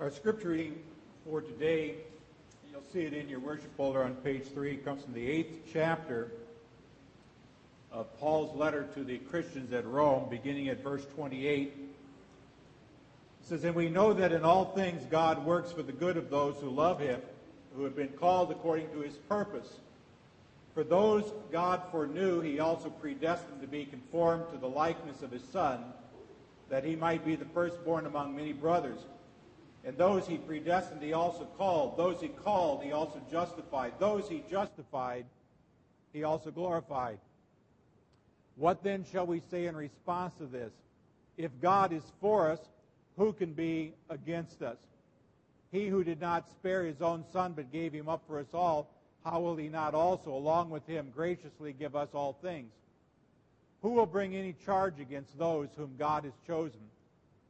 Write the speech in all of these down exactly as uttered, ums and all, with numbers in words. Our scripture reading for today, you'll see it in your worship folder on page three, comes from the eighth chapter of Paul's letter to the Christians at Rome, beginning at verse twenty-eight. It says, "And we know that in all things God works for the good of those who love him, who have been called according to his purpose. For those God foreknew, he also predestined to be conformed to the likeness of his Son, that he might be the firstborn among many brothers. And those he predestined, he also called. Those he called, he also justified. Those he justified, he also glorified. What then shall we say in response to this? If God is for us, who can be against us? He who did not spare his own Son, but gave him up for us all, how will he not also, along with him, graciously give us all things? Who will bring any charge against those whom God has chosen?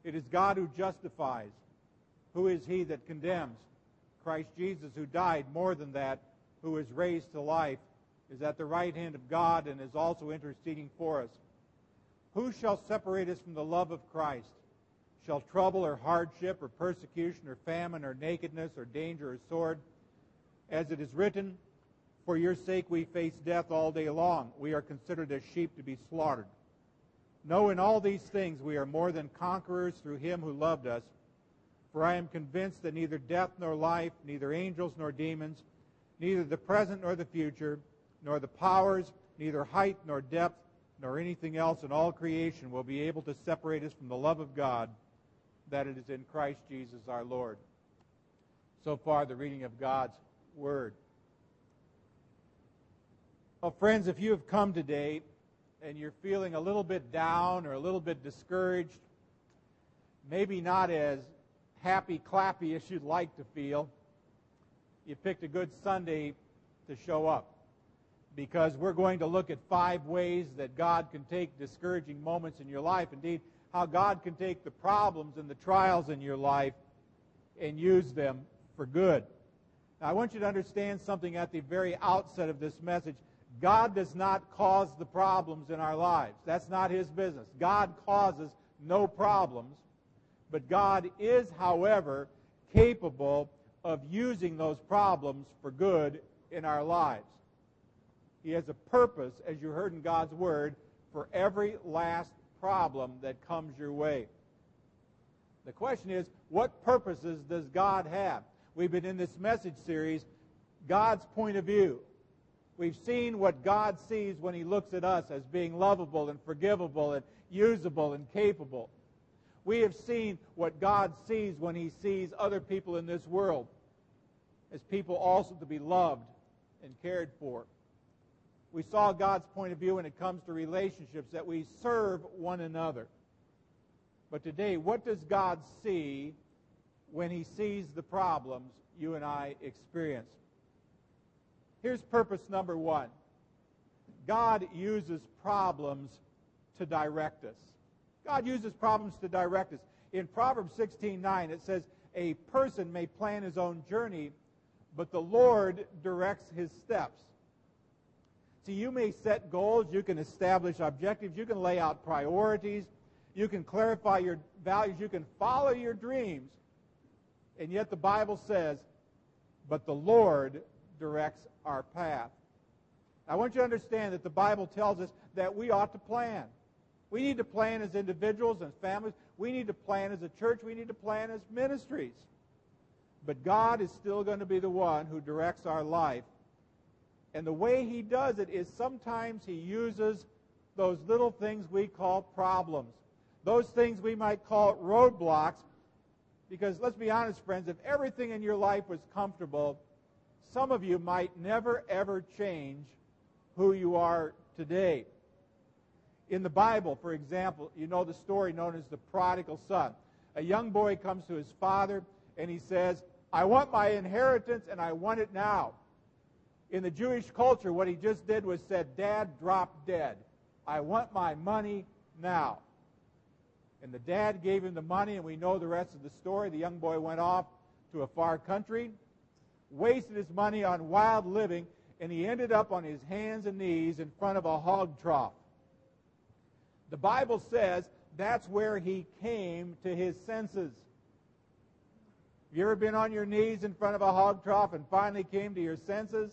It is God who justifies. Who is he that condemns? Christ Jesus, who died, more than that, who is raised to life, is at the right hand of God and is also interceding for us. Who shall separate us from the love of Christ? Shall trouble or hardship or persecution or famine or nakedness or danger or sword? As it is written, for your sake we face death all day long. We are considered as sheep to be slaughtered. No, in all these things we are more than conquerors through him who loved us. For I am convinced that neither death nor life, neither angels nor demons, neither the present nor the future, nor the powers, neither height nor depth, nor anything else in all creation will be able to separate us from the love of God, that it is in Christ Jesus our Lord." So far, the reading of God's Word. Well, friends, if you have come today and you're feeling a little bit down or a little bit discouraged, maybe not as happy-clappy as you'd like to feel, you picked a good Sunday to show up, because we're going to look at five ways that God can take discouraging moments in your life, indeed, how God can take the problems and the trials in your life and use them for good. Now, I want you to understand something at the very outset of this message. God does not cause the problems in our lives. That's not his business. God causes no problems, but God is, however, capable of using those problems for good in our lives. He has a purpose, as you heard in God's Word, for every last problem that comes your way. The question is, what purposes does God have? We've been in this message series, God's Point of View. We've seen what God sees when he looks at us as being lovable and forgivable and usable and capable. We have seen what God sees when he sees other people in this world as people also to be loved and cared for. We saw God's point of view when it comes to relationships, that we serve one another. But today, what does God see when he sees the problems you and I experience? Here's purpose number one. God uses problems to direct us. God uses problems to direct us. In Proverbs sixteen nine, it says, "A person may plan his own journey, but the Lord directs his steps." See, you may set goals, you can establish objectives, you can lay out priorities, you can clarify your values, you can follow your dreams, and yet the Bible says, but the Lord directs our path. I want you to understand that the Bible tells us that we ought to plan. We need to plan as individuals and families. We need to plan as a church. We need to plan as ministries. But God is still going to be the one who directs our life. And the way he does it is sometimes he uses those little things we call problems, those things we might call roadblocks, because let's be honest, friends, if everything in your life was comfortable, some of you might never, ever change who you are today. In the Bible, for example, you know the story known as the prodigal son. A young boy comes to his father and he says, "I want my inheritance and I want it now." In the Jewish culture, what he just did was said, "Dad, drop dead. I want my money now." And the dad gave him the money, and we know the rest of the story. The young boy went off to a far country, wasted his money on wild living, and he ended up on his hands and knees in front of a hog trough. The Bible says that's where he came to his senses. Have you ever been on your knees in front of a hog trough and finally came to your senses?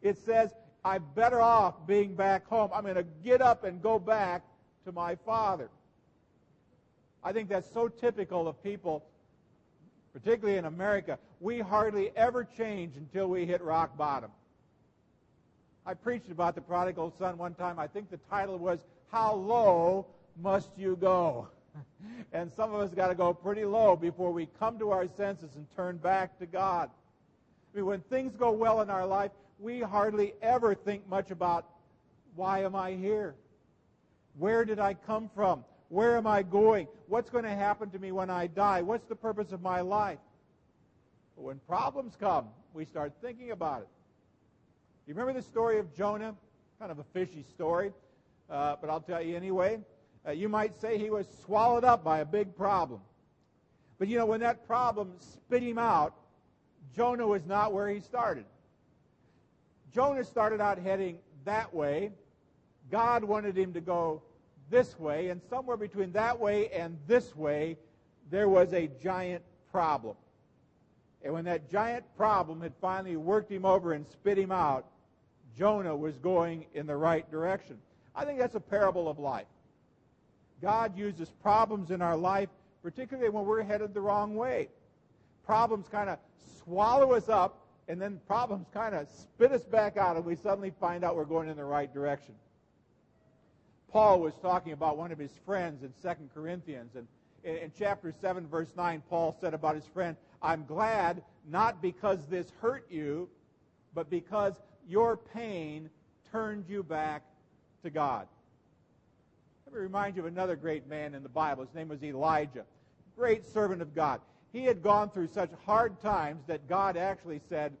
It says, I'm better off being back home. I'm going to get up and go back to my father. I think that's so typical of people, particularly in America. We hardly ever change until we hit rock bottom. I preached about the prodigal son one time. I think the title was, How Low Must You Go? And some of us got to go pretty low before we come to our senses and turn back to God. I mean, when things go well in our life, we hardly ever think much about, why am I here? Where did I come from? Where am I going? What's going to happen to me when I die? What's the purpose of my life? But when problems come, we start thinking about it. You remember the story of Jonah? Kind of a fishy story, uh, but I'll tell you anyway. Uh, you might say he was swallowed up by a big problem. But you know, when that problem spit him out, Jonah was not where he started. Jonah started out heading that way. God wanted him to go this way, and somewhere between that way and this way, there was a giant problem. And when that giant problem had finally worked him over and spit him out, Jonah was going in the right direction. I think that's a parable of life. God uses problems in our life, particularly when we're headed the wrong way. Problems kind of swallow us up, and then problems kind of spit us back out, and we suddenly find out we're going in the right direction. Paul was talking about one of his friends in Second Corinthians, and in chapter seven, verse nine, Paul said about his friend, I'm glad not because this hurt you, but because your pain turned you back to God. Let me remind you of another great man in the Bible. His name was Elijah, great servant of God. He had gone through such hard times that God actually said,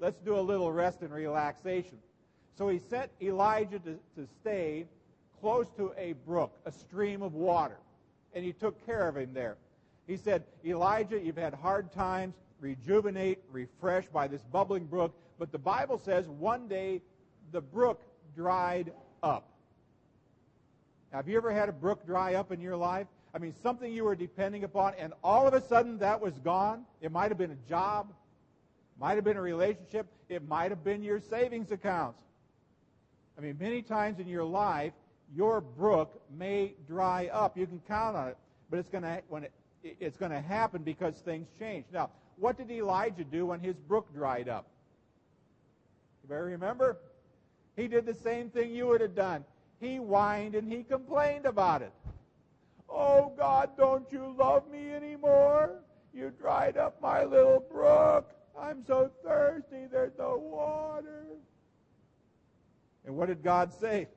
let's do a little rest and relaxation. So he sent Elijah to, to stay close to a brook, a stream of water, and he took care of him there. He said, Elijah, you've had hard times, rejuvenate, refresh by this bubbling brook, but the Bible says one day the brook dried up. Now, have you ever had a brook dry up in your life? I mean, something you were depending upon, and all of a sudden that was gone. It might have been a job, might have been a relationship, it might have been your savings accounts. I mean, many times in your life, your brook may dry up. You can count on it, but it's going to when it, it's going to happen because things change. Now, what did Elijah do when his brook dried up? You better remember, he did the same thing you would have done. He whined and he complained about it. Oh, God, don't you love me anymore? You dried up my little brook. I'm so thirsty. There's no water. And what did God say?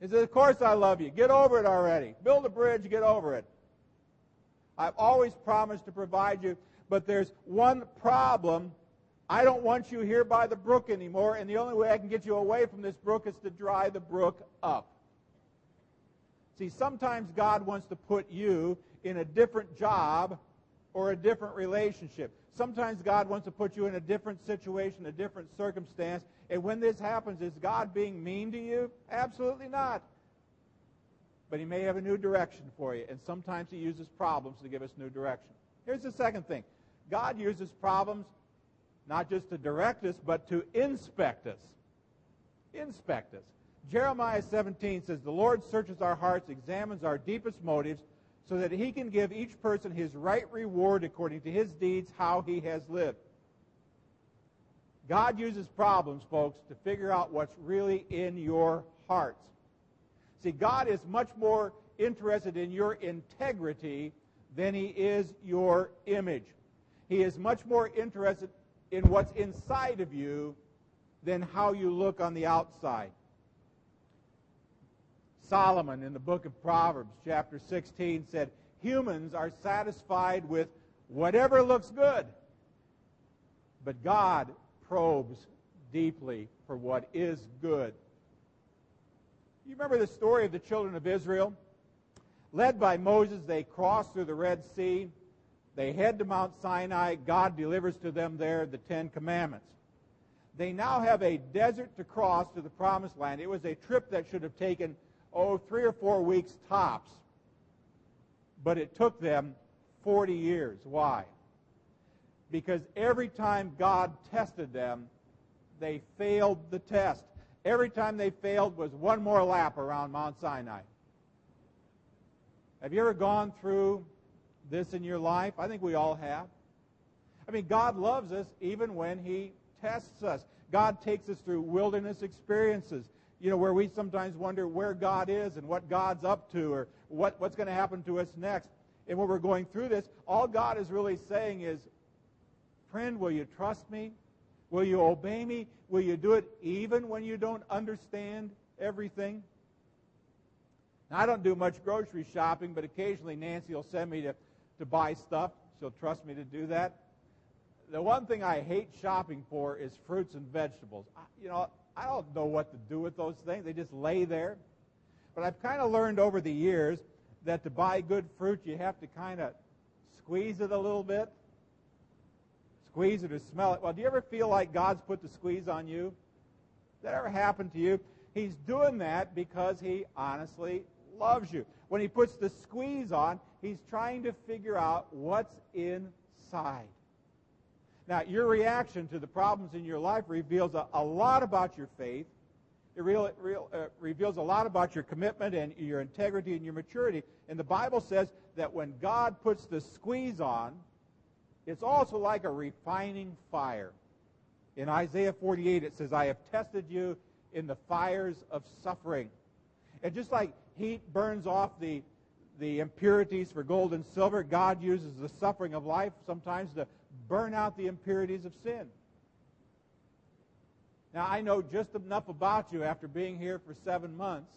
He said, of course I love you. Get over it already. Build a bridge. Get over it. I've always promised to provide you, but there's one problem. I don't want you here by the brook anymore, and the only way I can get you away from this brook is to dry the brook up. See, sometimes God wants to put you in a different job or a different relationship. Sometimes God wants to put you in a different situation, a different circumstance. And when this happens, is God being mean to you? Absolutely not. But he may have a new direction for you. And sometimes he uses problems to give us new direction. Here's the second thing. God uses problems not just to direct us, but to inspect us. Inspect us. Jeremiah seventeen says, the Lord searches our hearts, examines our deepest motives, so that he can give each person his right reward according to his deeds, how he has lived. God uses problems, folks, to figure out what's really in your hearts. See, God is much more interested in your integrity than he is your image. He is much more interested in what's inside of you than how you look on the outside. Solomon, in the book of Proverbs, chapter sixteen, said, humans are satisfied with whatever looks good, but God probes deeply for what is good. You remember the story of the children of Israel? Led by Moses, they cross through the Red Sea. They head to Mount Sinai. God delivers to them there the Ten Commandments. They now have a desert to cross to the Promised Land. It was a trip that should have taken oh, three or four weeks tops. But it took them forty years. Why? Because every time God tested them, they failed the test. Every time they failed was one more lap around Mount Sinai. Have you ever gone through this in your life? I think we all have. I mean, God loves us even when He tests us. God takes us through wilderness experiences, you know, where we sometimes wonder where God is and what God's up to or what, what's going to happen to us next. And when we're going through this, all God is really saying is, friend, will you trust me? Will you obey me? Will you do it even when you don't understand everything? Now, I don't do much grocery shopping, but occasionally Nancy will send me to, to buy stuff. She'll trust me to do that. The one thing I hate shopping for is fruits and vegetables. I, you know, I don't know what to do with those things. They just lay there. But I've kind of learned over the years that to buy good fruit, you have to kind of squeeze it a little bit. Squeeze it or smell it. Well, do you ever feel like God's put the squeeze on you? That ever happened to you? He's doing that because He honestly loves you. When He puts the squeeze on, He's trying to figure out what's inside. Now, your reaction to the problems in your life reveals a, a lot about your faith. It real, real, uh, reveals a lot about your commitment and your integrity and your maturity. And the Bible says that when God puts the squeeze on, it's also like a refining fire. In Isaiah forty-eight, it says, I have tested you in the fires of suffering. And just like heat burns off the, the impurities for gold and silver, God uses the suffering of life sometimes to burn out the impurities of sin. Now, I know just enough about you after being here for seven months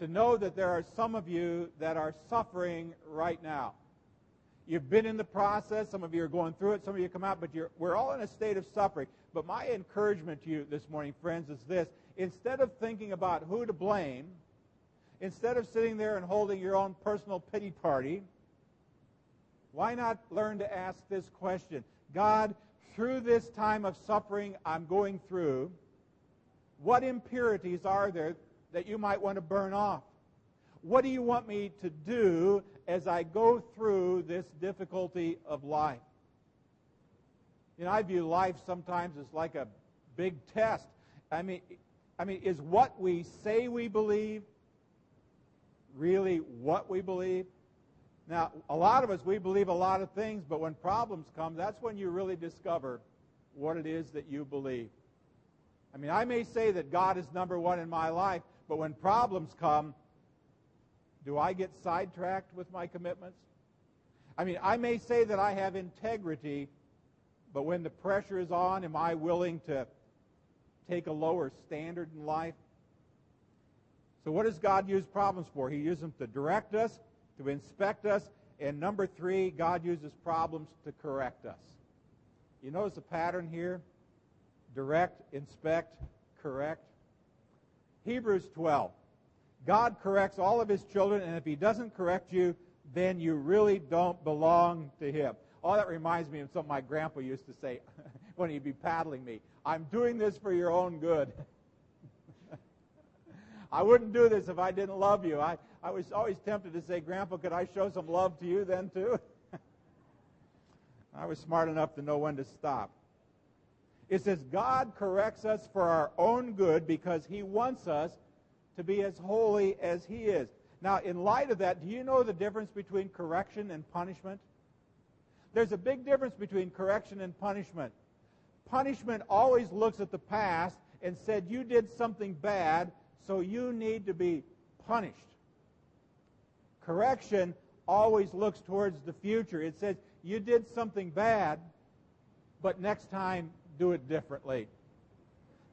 to know that there are some of you that are suffering right now. You've been in the process. Some of you are going through it. Some of you come out, but you're, we're all in a state of suffering. But my encouragement to you this morning, friends, is this. Instead of thinking about who to blame, instead of sitting there and holding your own personal pity party, why not learn to ask this question? God, through this time of suffering I'm going through, what impurities are there that you might want to burn off? What do you want me to do as I go through this difficulty of life? You know, I view life sometimes as like a big test. I mean, I mean, is what we say we believe really what we believe? Now, a lot of us, we believe a lot of things, but when problems come, that's when you really discover what it is that you believe. I mean, I may say that God is number one in my life, but when problems come, do I get sidetracked with my commitments? I mean, I may say that I have integrity, but when the pressure is on, am I willing to take a lower standard in life? So what does God use problems for? He uses them to direct us, to inspect us, and number three, God uses problems to correct us. You notice the pattern here? Direct, inspect, correct. Hebrews twelve. God corrects all of His children, and if He doesn't correct you, then you really don't belong to Him. Oh, that reminds me of something my grandpa used to say when he'd be paddling me. I'm doing this for your own good. I wouldn't do this if I didn't love you. I, I was always tempted to say, Grandpa, could I show some love to you then too? I was smart enough to know when to stop. It says God corrects us for our own good because He wants us to be as holy as He is. Now, in light of that, do you know the difference between correction and punishment? There's a big difference between correction and punishment. Punishment always looks at the past and said, you did something bad, so you need to be punished. Correction always looks towards the future. It says, you did something bad, but next time do it differently.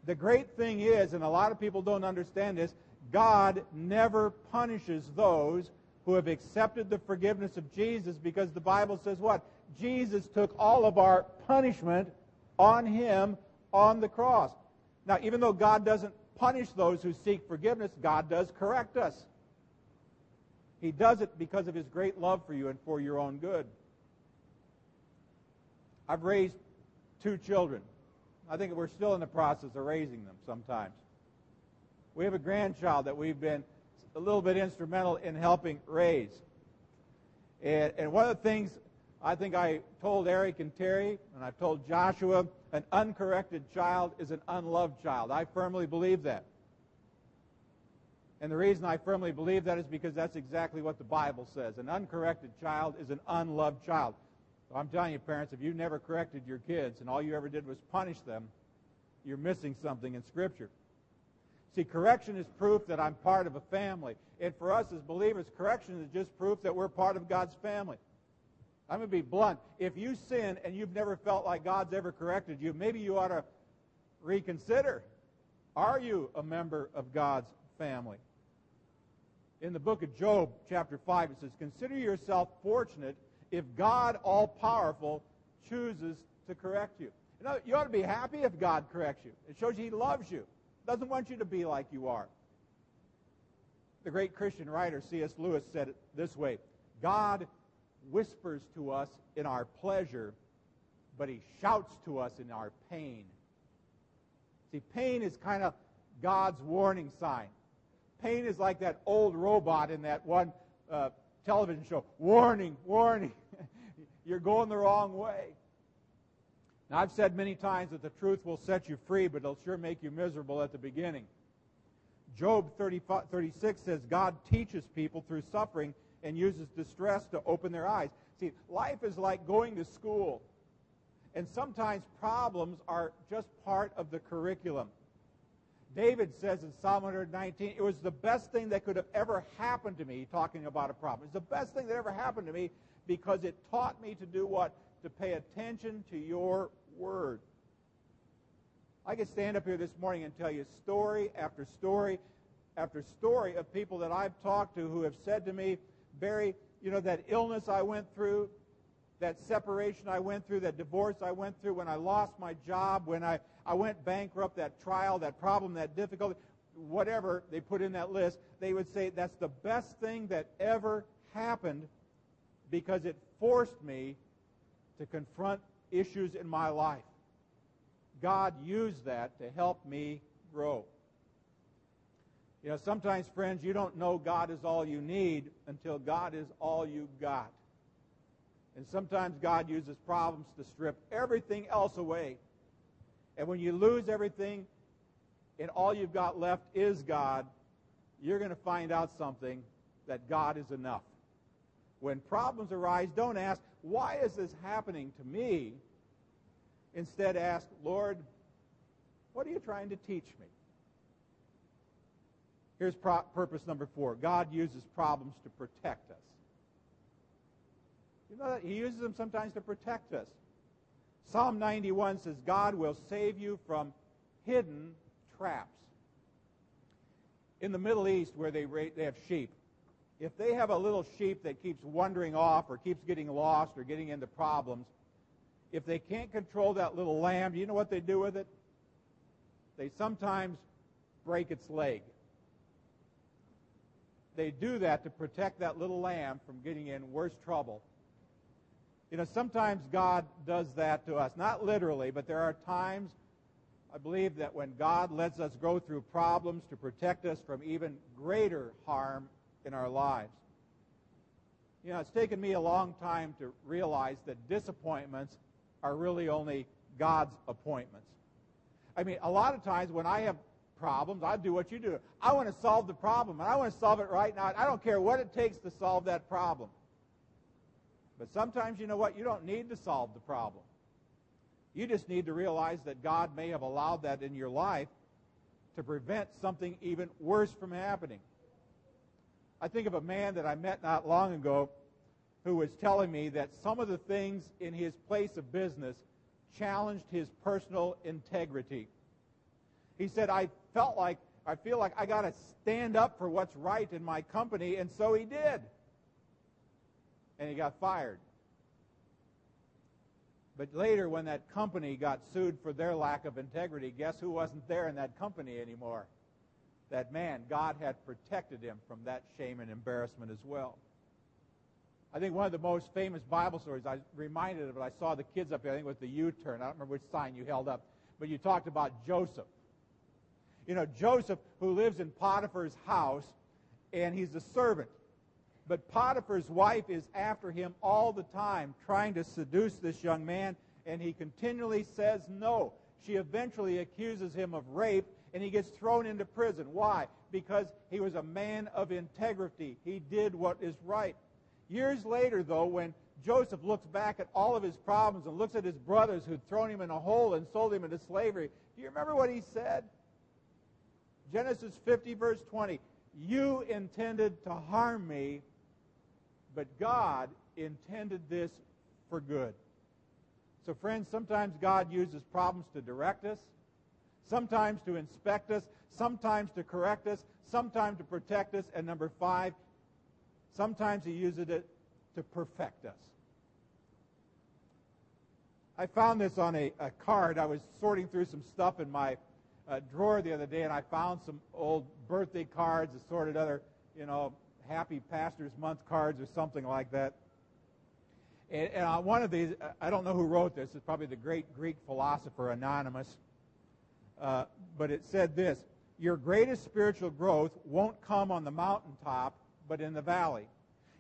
The great thing is, and a lot of people don't understand this, God never punishes those who have accepted the forgiveness of Jesus because the Bible says what? Jesus took all of our punishment on Him on the cross. Now, even though God doesn't punish those who seek forgiveness, God does correct us. He does it because of His great love for you and for your own good. I've raised two children. I think we're still in the process of raising them sometimes. We have a grandchild that we've been a little bit instrumental in helping raise. And, and one of the things I think I told Eric and Terry, and I've told Joshua, an uncorrected child is an unloved child. I firmly believe that. And the reason I firmly believe that is because that's exactly what the Bible says. An uncorrected child is an unloved child. So I'm telling you, parents, if you never corrected your kids and all you ever did was punish them, you're missing something in Scripture. See, correction is proof that I'm part of a family. And for us as believers, correction is just proof that we're part of God's family. I'm going to be blunt. If you sin and you've never felt like God's ever corrected you, maybe you ought to reconsider. Are you a member of God's family? In the book of Job, chapter five, it says, "Consider yourself fortunate if God all-powerful chooses to correct you." You know, you ought to be happy if God corrects you. It shows you He loves you. Doesn't want you to be like you are. The great Christian writer C S Lewis said it this way: God whispers to us in our pleasure, but He shouts to us in our pain. See, pain is kind of God's warning sign. Pain is like that old robot in that one uh, television show. Warning, warning, you're going the wrong way. Now, I've said many times that the truth will set you free, but it'll sure make you miserable at the beginning. Job thirty-six says, "God teaches people through suffering and uses distress to open their eyes." See, life is like going to school, and sometimes problems are just part of the curriculum. David says in Psalm one nineteen, "It was the best thing that could have ever happened to me," talking about a problem. It's the best thing that ever happened to me because it taught me to do what? To pay attention to your word. I could stand up here this morning and tell you story after story after story of people that I've talked to who have said to me, "Barry, you know, that illness I went through, that separation I went through, that divorce I went through, when I lost my job, when I, I went bankrupt, that trial, that problem, that difficulty," whatever they put in that list, they would say, "That's the best thing that ever happened because it forced me to confront issues in my life. God used that to help me grow." You know, sometimes, friends, you don't know God is all you need until God is all you got. And sometimes God uses problems to strip everything else away. And when you lose everything and all you've got left is God, you're going to find out something, that God is enough. When problems arise, don't ask, "Why is this happening to me?" Instead, ask, "Lord, what are you trying to teach me?" Here's pro- purpose number four. God uses problems to protect us. You know that He uses them sometimes to protect us. Psalm ninety-one says, "God will save you from hidden traps." In the Middle East, where they, ra- they have sheep, if they have a little sheep that keeps wandering off or keeps getting lost or getting into problems, if they can't control that little lamb, do you know what they do with it? They sometimes break its leg. They do that to protect that little lamb from getting in worse trouble. You know, sometimes God does that to us. Not literally, but there are times, I believe, that when God lets us go through problems to protect us from even greater harm in our lives. You know, it's taken me a long time to realize that disappointments are really only God's appointments. I mean, a lot of times when I have problems, I do what you do. I want to solve the problem, and I want to solve it right now. I don't care what it takes to solve that problem. But sometimes, you know what? You don't need to solve the problem. You just need to realize that God may have allowed that in your life to prevent something even worse from happening. I think of a man that I met not long ago who was telling me that some of the things in his place of business challenged his personal integrity. He said, I felt like, I feel like I got to stand up for what's right in my company, and so he did. And he got fired. But later, when that company got sued for their lack of integrity, guess who wasn't there in that company anymore? That man. God had protected him from that shame and embarrassment as well. I think one of the most famous Bible stories, I was reminded of it, I saw the kids up here, I think it was the U-turn, I don't remember which sign you held up, but you talked about Joseph. You know, Joseph, who lives in Potiphar's house, and he's a servant. But Potiphar's wife is after him all the time, trying to seduce this young man, and he continually says no. She eventually accuses him of rape, and he gets thrown into prison. Why? Because he was a man of integrity. He did what is right. Years later, though, when Joseph looks back at all of his problems and looks at his brothers who'd thrown him in a hole and sold him into slavery, do you remember what he said? Genesis fifty, verse twenty, "You intended to harm me, but God intended this for good." So, friends, sometimes God uses problems to direct us, sometimes to inspect us, sometimes to correct us, sometimes to protect us, and number five, sometimes he uses it to perfect us. I found this on a, a card. I was sorting through some stuff in my uh, drawer the other day, and I found some old birthday cards, assorted other, you know, Happy Pastor's Month cards or something like that. And, and on one of these, I don't know who wrote this. It's probably the great Greek philosopher Anonymous. Uh, but it said this, "Your greatest spiritual growth won't come on the mountaintop, but in the valley.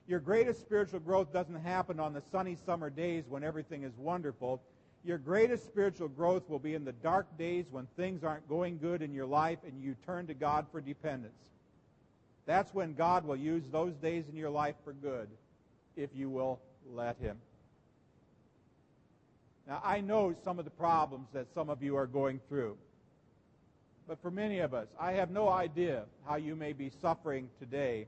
Your greatest spiritual growth doesn't happen on the sunny summer days when everything is wonderful. Your greatest spiritual growth will be in the dark days when things aren't going good in your life and you turn to God for dependence. That's when God will use those days in your life for good, if you will let him." Now, I know some of the problems that some of you are going through. But for many of us, I have no idea how you may be suffering today.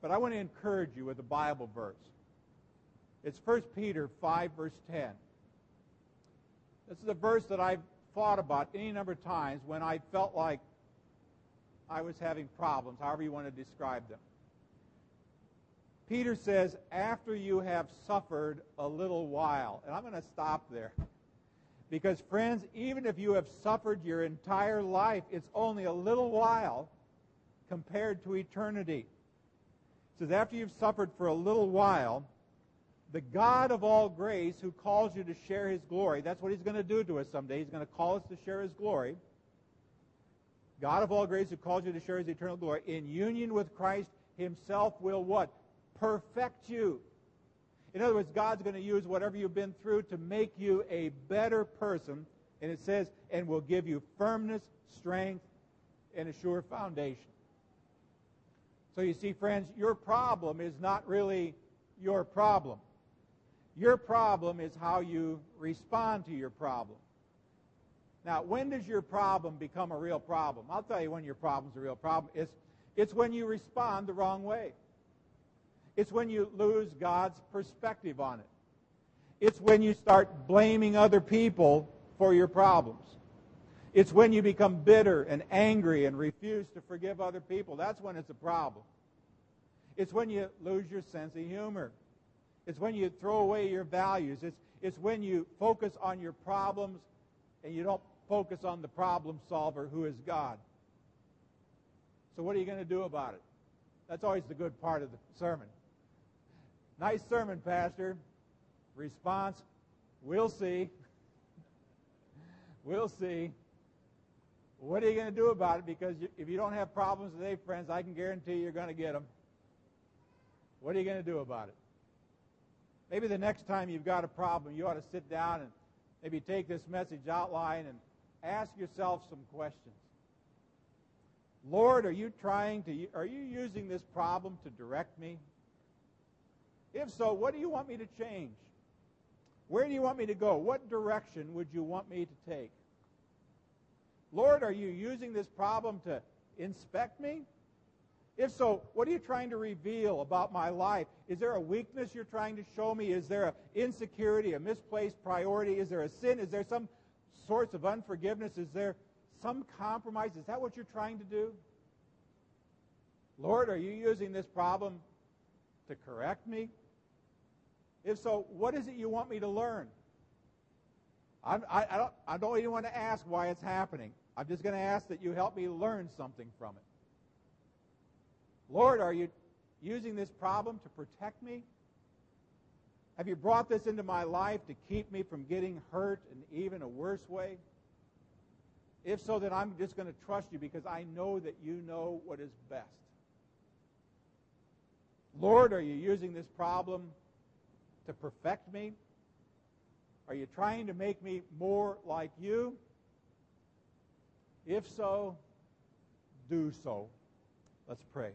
But I want to encourage you with a Bible verse. It's First Peter five, verse ten. This is a verse that I've thought about any number of times when I felt like I was having problems, however you want to describe them. Peter says, "After you have suffered a little while." And I'm going to stop there. Because, friends, even if you have suffered your entire life, it's only a little while compared to eternity. It says, "After you've suffered for a little while, the God of all grace, who calls you to share his glory," that's what he's going to do to us someday. He's going to call us to share his glory. "God of all grace, who calls you to share his eternal glory, in union with Christ himself will" what? "Perfect you." In other words, God's going to use whatever you've been through to make you a better person. And it says, "and will give you firmness, strength, and a sure foundation." So you see, friends, your problem is not really your problem. Your problem is how you respond to your problem. Now, when does your problem become a real problem? I'll tell you when your problem's a real problem. It's, it's when you respond the wrong way. It's when you lose God's perspective on it. It's when you start blaming other people for your problems. It's when you become bitter and angry and refuse to forgive other people. That's when it's a problem. It's when you lose your sense of humor. It's when you throw away your values. It's, it's when you focus on your problems and you don't focus on the problem solver, who is God. So what are you going to do about it? That's always the good part of the sermon. "Nice sermon, Pastor." Response, "We'll see. We'll see." What are you going to do about it? Because if you don't have problems today, friends, I can guarantee you're going to get them. What are you going to do about it? Maybe the next time you've got a problem, you ought to sit down and maybe take this message outline and ask yourself some questions. Lord, are you trying to, are you using this problem to direct me? If so, what do you want me to change? Where do you want me to go? What direction would you want me to take? Lord, are you using this problem to inspect me? If so, what are you trying to reveal about my life? Is there a weakness you're trying to show me? Is there an insecurity, a misplaced priority? Is there a sin? Is there some sorts of unforgiveness? Is there some compromise? Is that what you're trying to do? Lord, are you using this problem to correct me? If so, what is it you want me to learn? I, I, I, don't, I don't even want to ask why it's happening. I'm just going to ask that you help me learn something from it. Lord, are you using this problem to protect me? Have you brought this into my life to keep me from getting hurt in even a worse way? If so, then I'm just going to trust you because I know that you know what is best. Lord, are you using this problem to perfect me? Are you trying to make me more like you? If so, do so. Let's pray.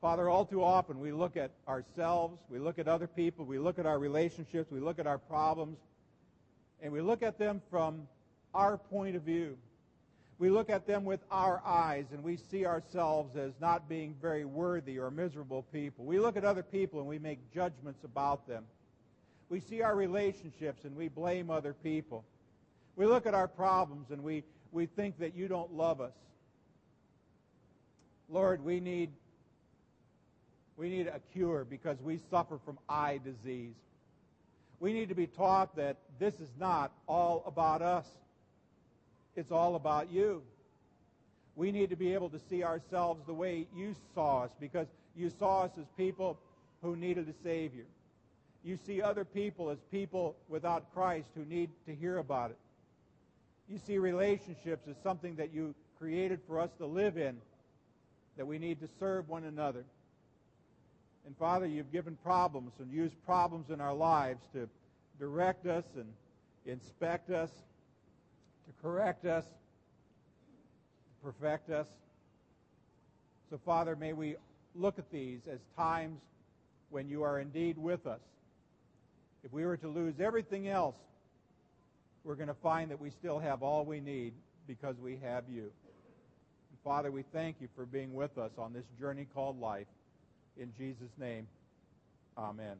Father, all too often we look at ourselves, we look at other people, we look at our relationships, we look at our problems, and we look at them from our point of view. We look at them with our eyes, and we see ourselves as not being very worthy or miserable people. We look at other people, and we make judgments about them. We see our relationships, and we blame other people. We look at our problems, and we, we think that you don't love us. Lord, we need We need a cure because we suffer from eye disease. We need to be taught that this is not all about us. It's all about you. We need to be able to see ourselves the way you saw us because you saw us as people who needed a Savior. You see other people as people without Christ who need to hear about it. You see relationships as something that you created for us to live in, that we need to serve one another. And, Father, you've given problems and used problems in our lives to direct us and inspect us, to correct us, to perfect us. So, Father, may we look at these as times when you are indeed with us. If we were to lose everything else, we're going to find that we still have all we need because we have you. And, Father, we thank you for being with us on this journey called life. In Jesus' name, amen.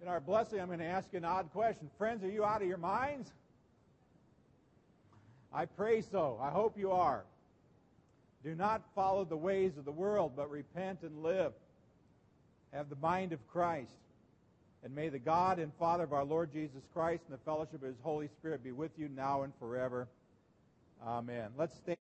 In our blessing, I'm going to ask you an odd question. Friends, are you out of your minds? I pray so. I hope you are. Do not follow the ways of the world, but repent and live. Have the mind of Christ. And may the God and Father of our Lord Jesus Christ and the fellowship of his Holy Spirit be with you now and forever. Amen. Let's stay.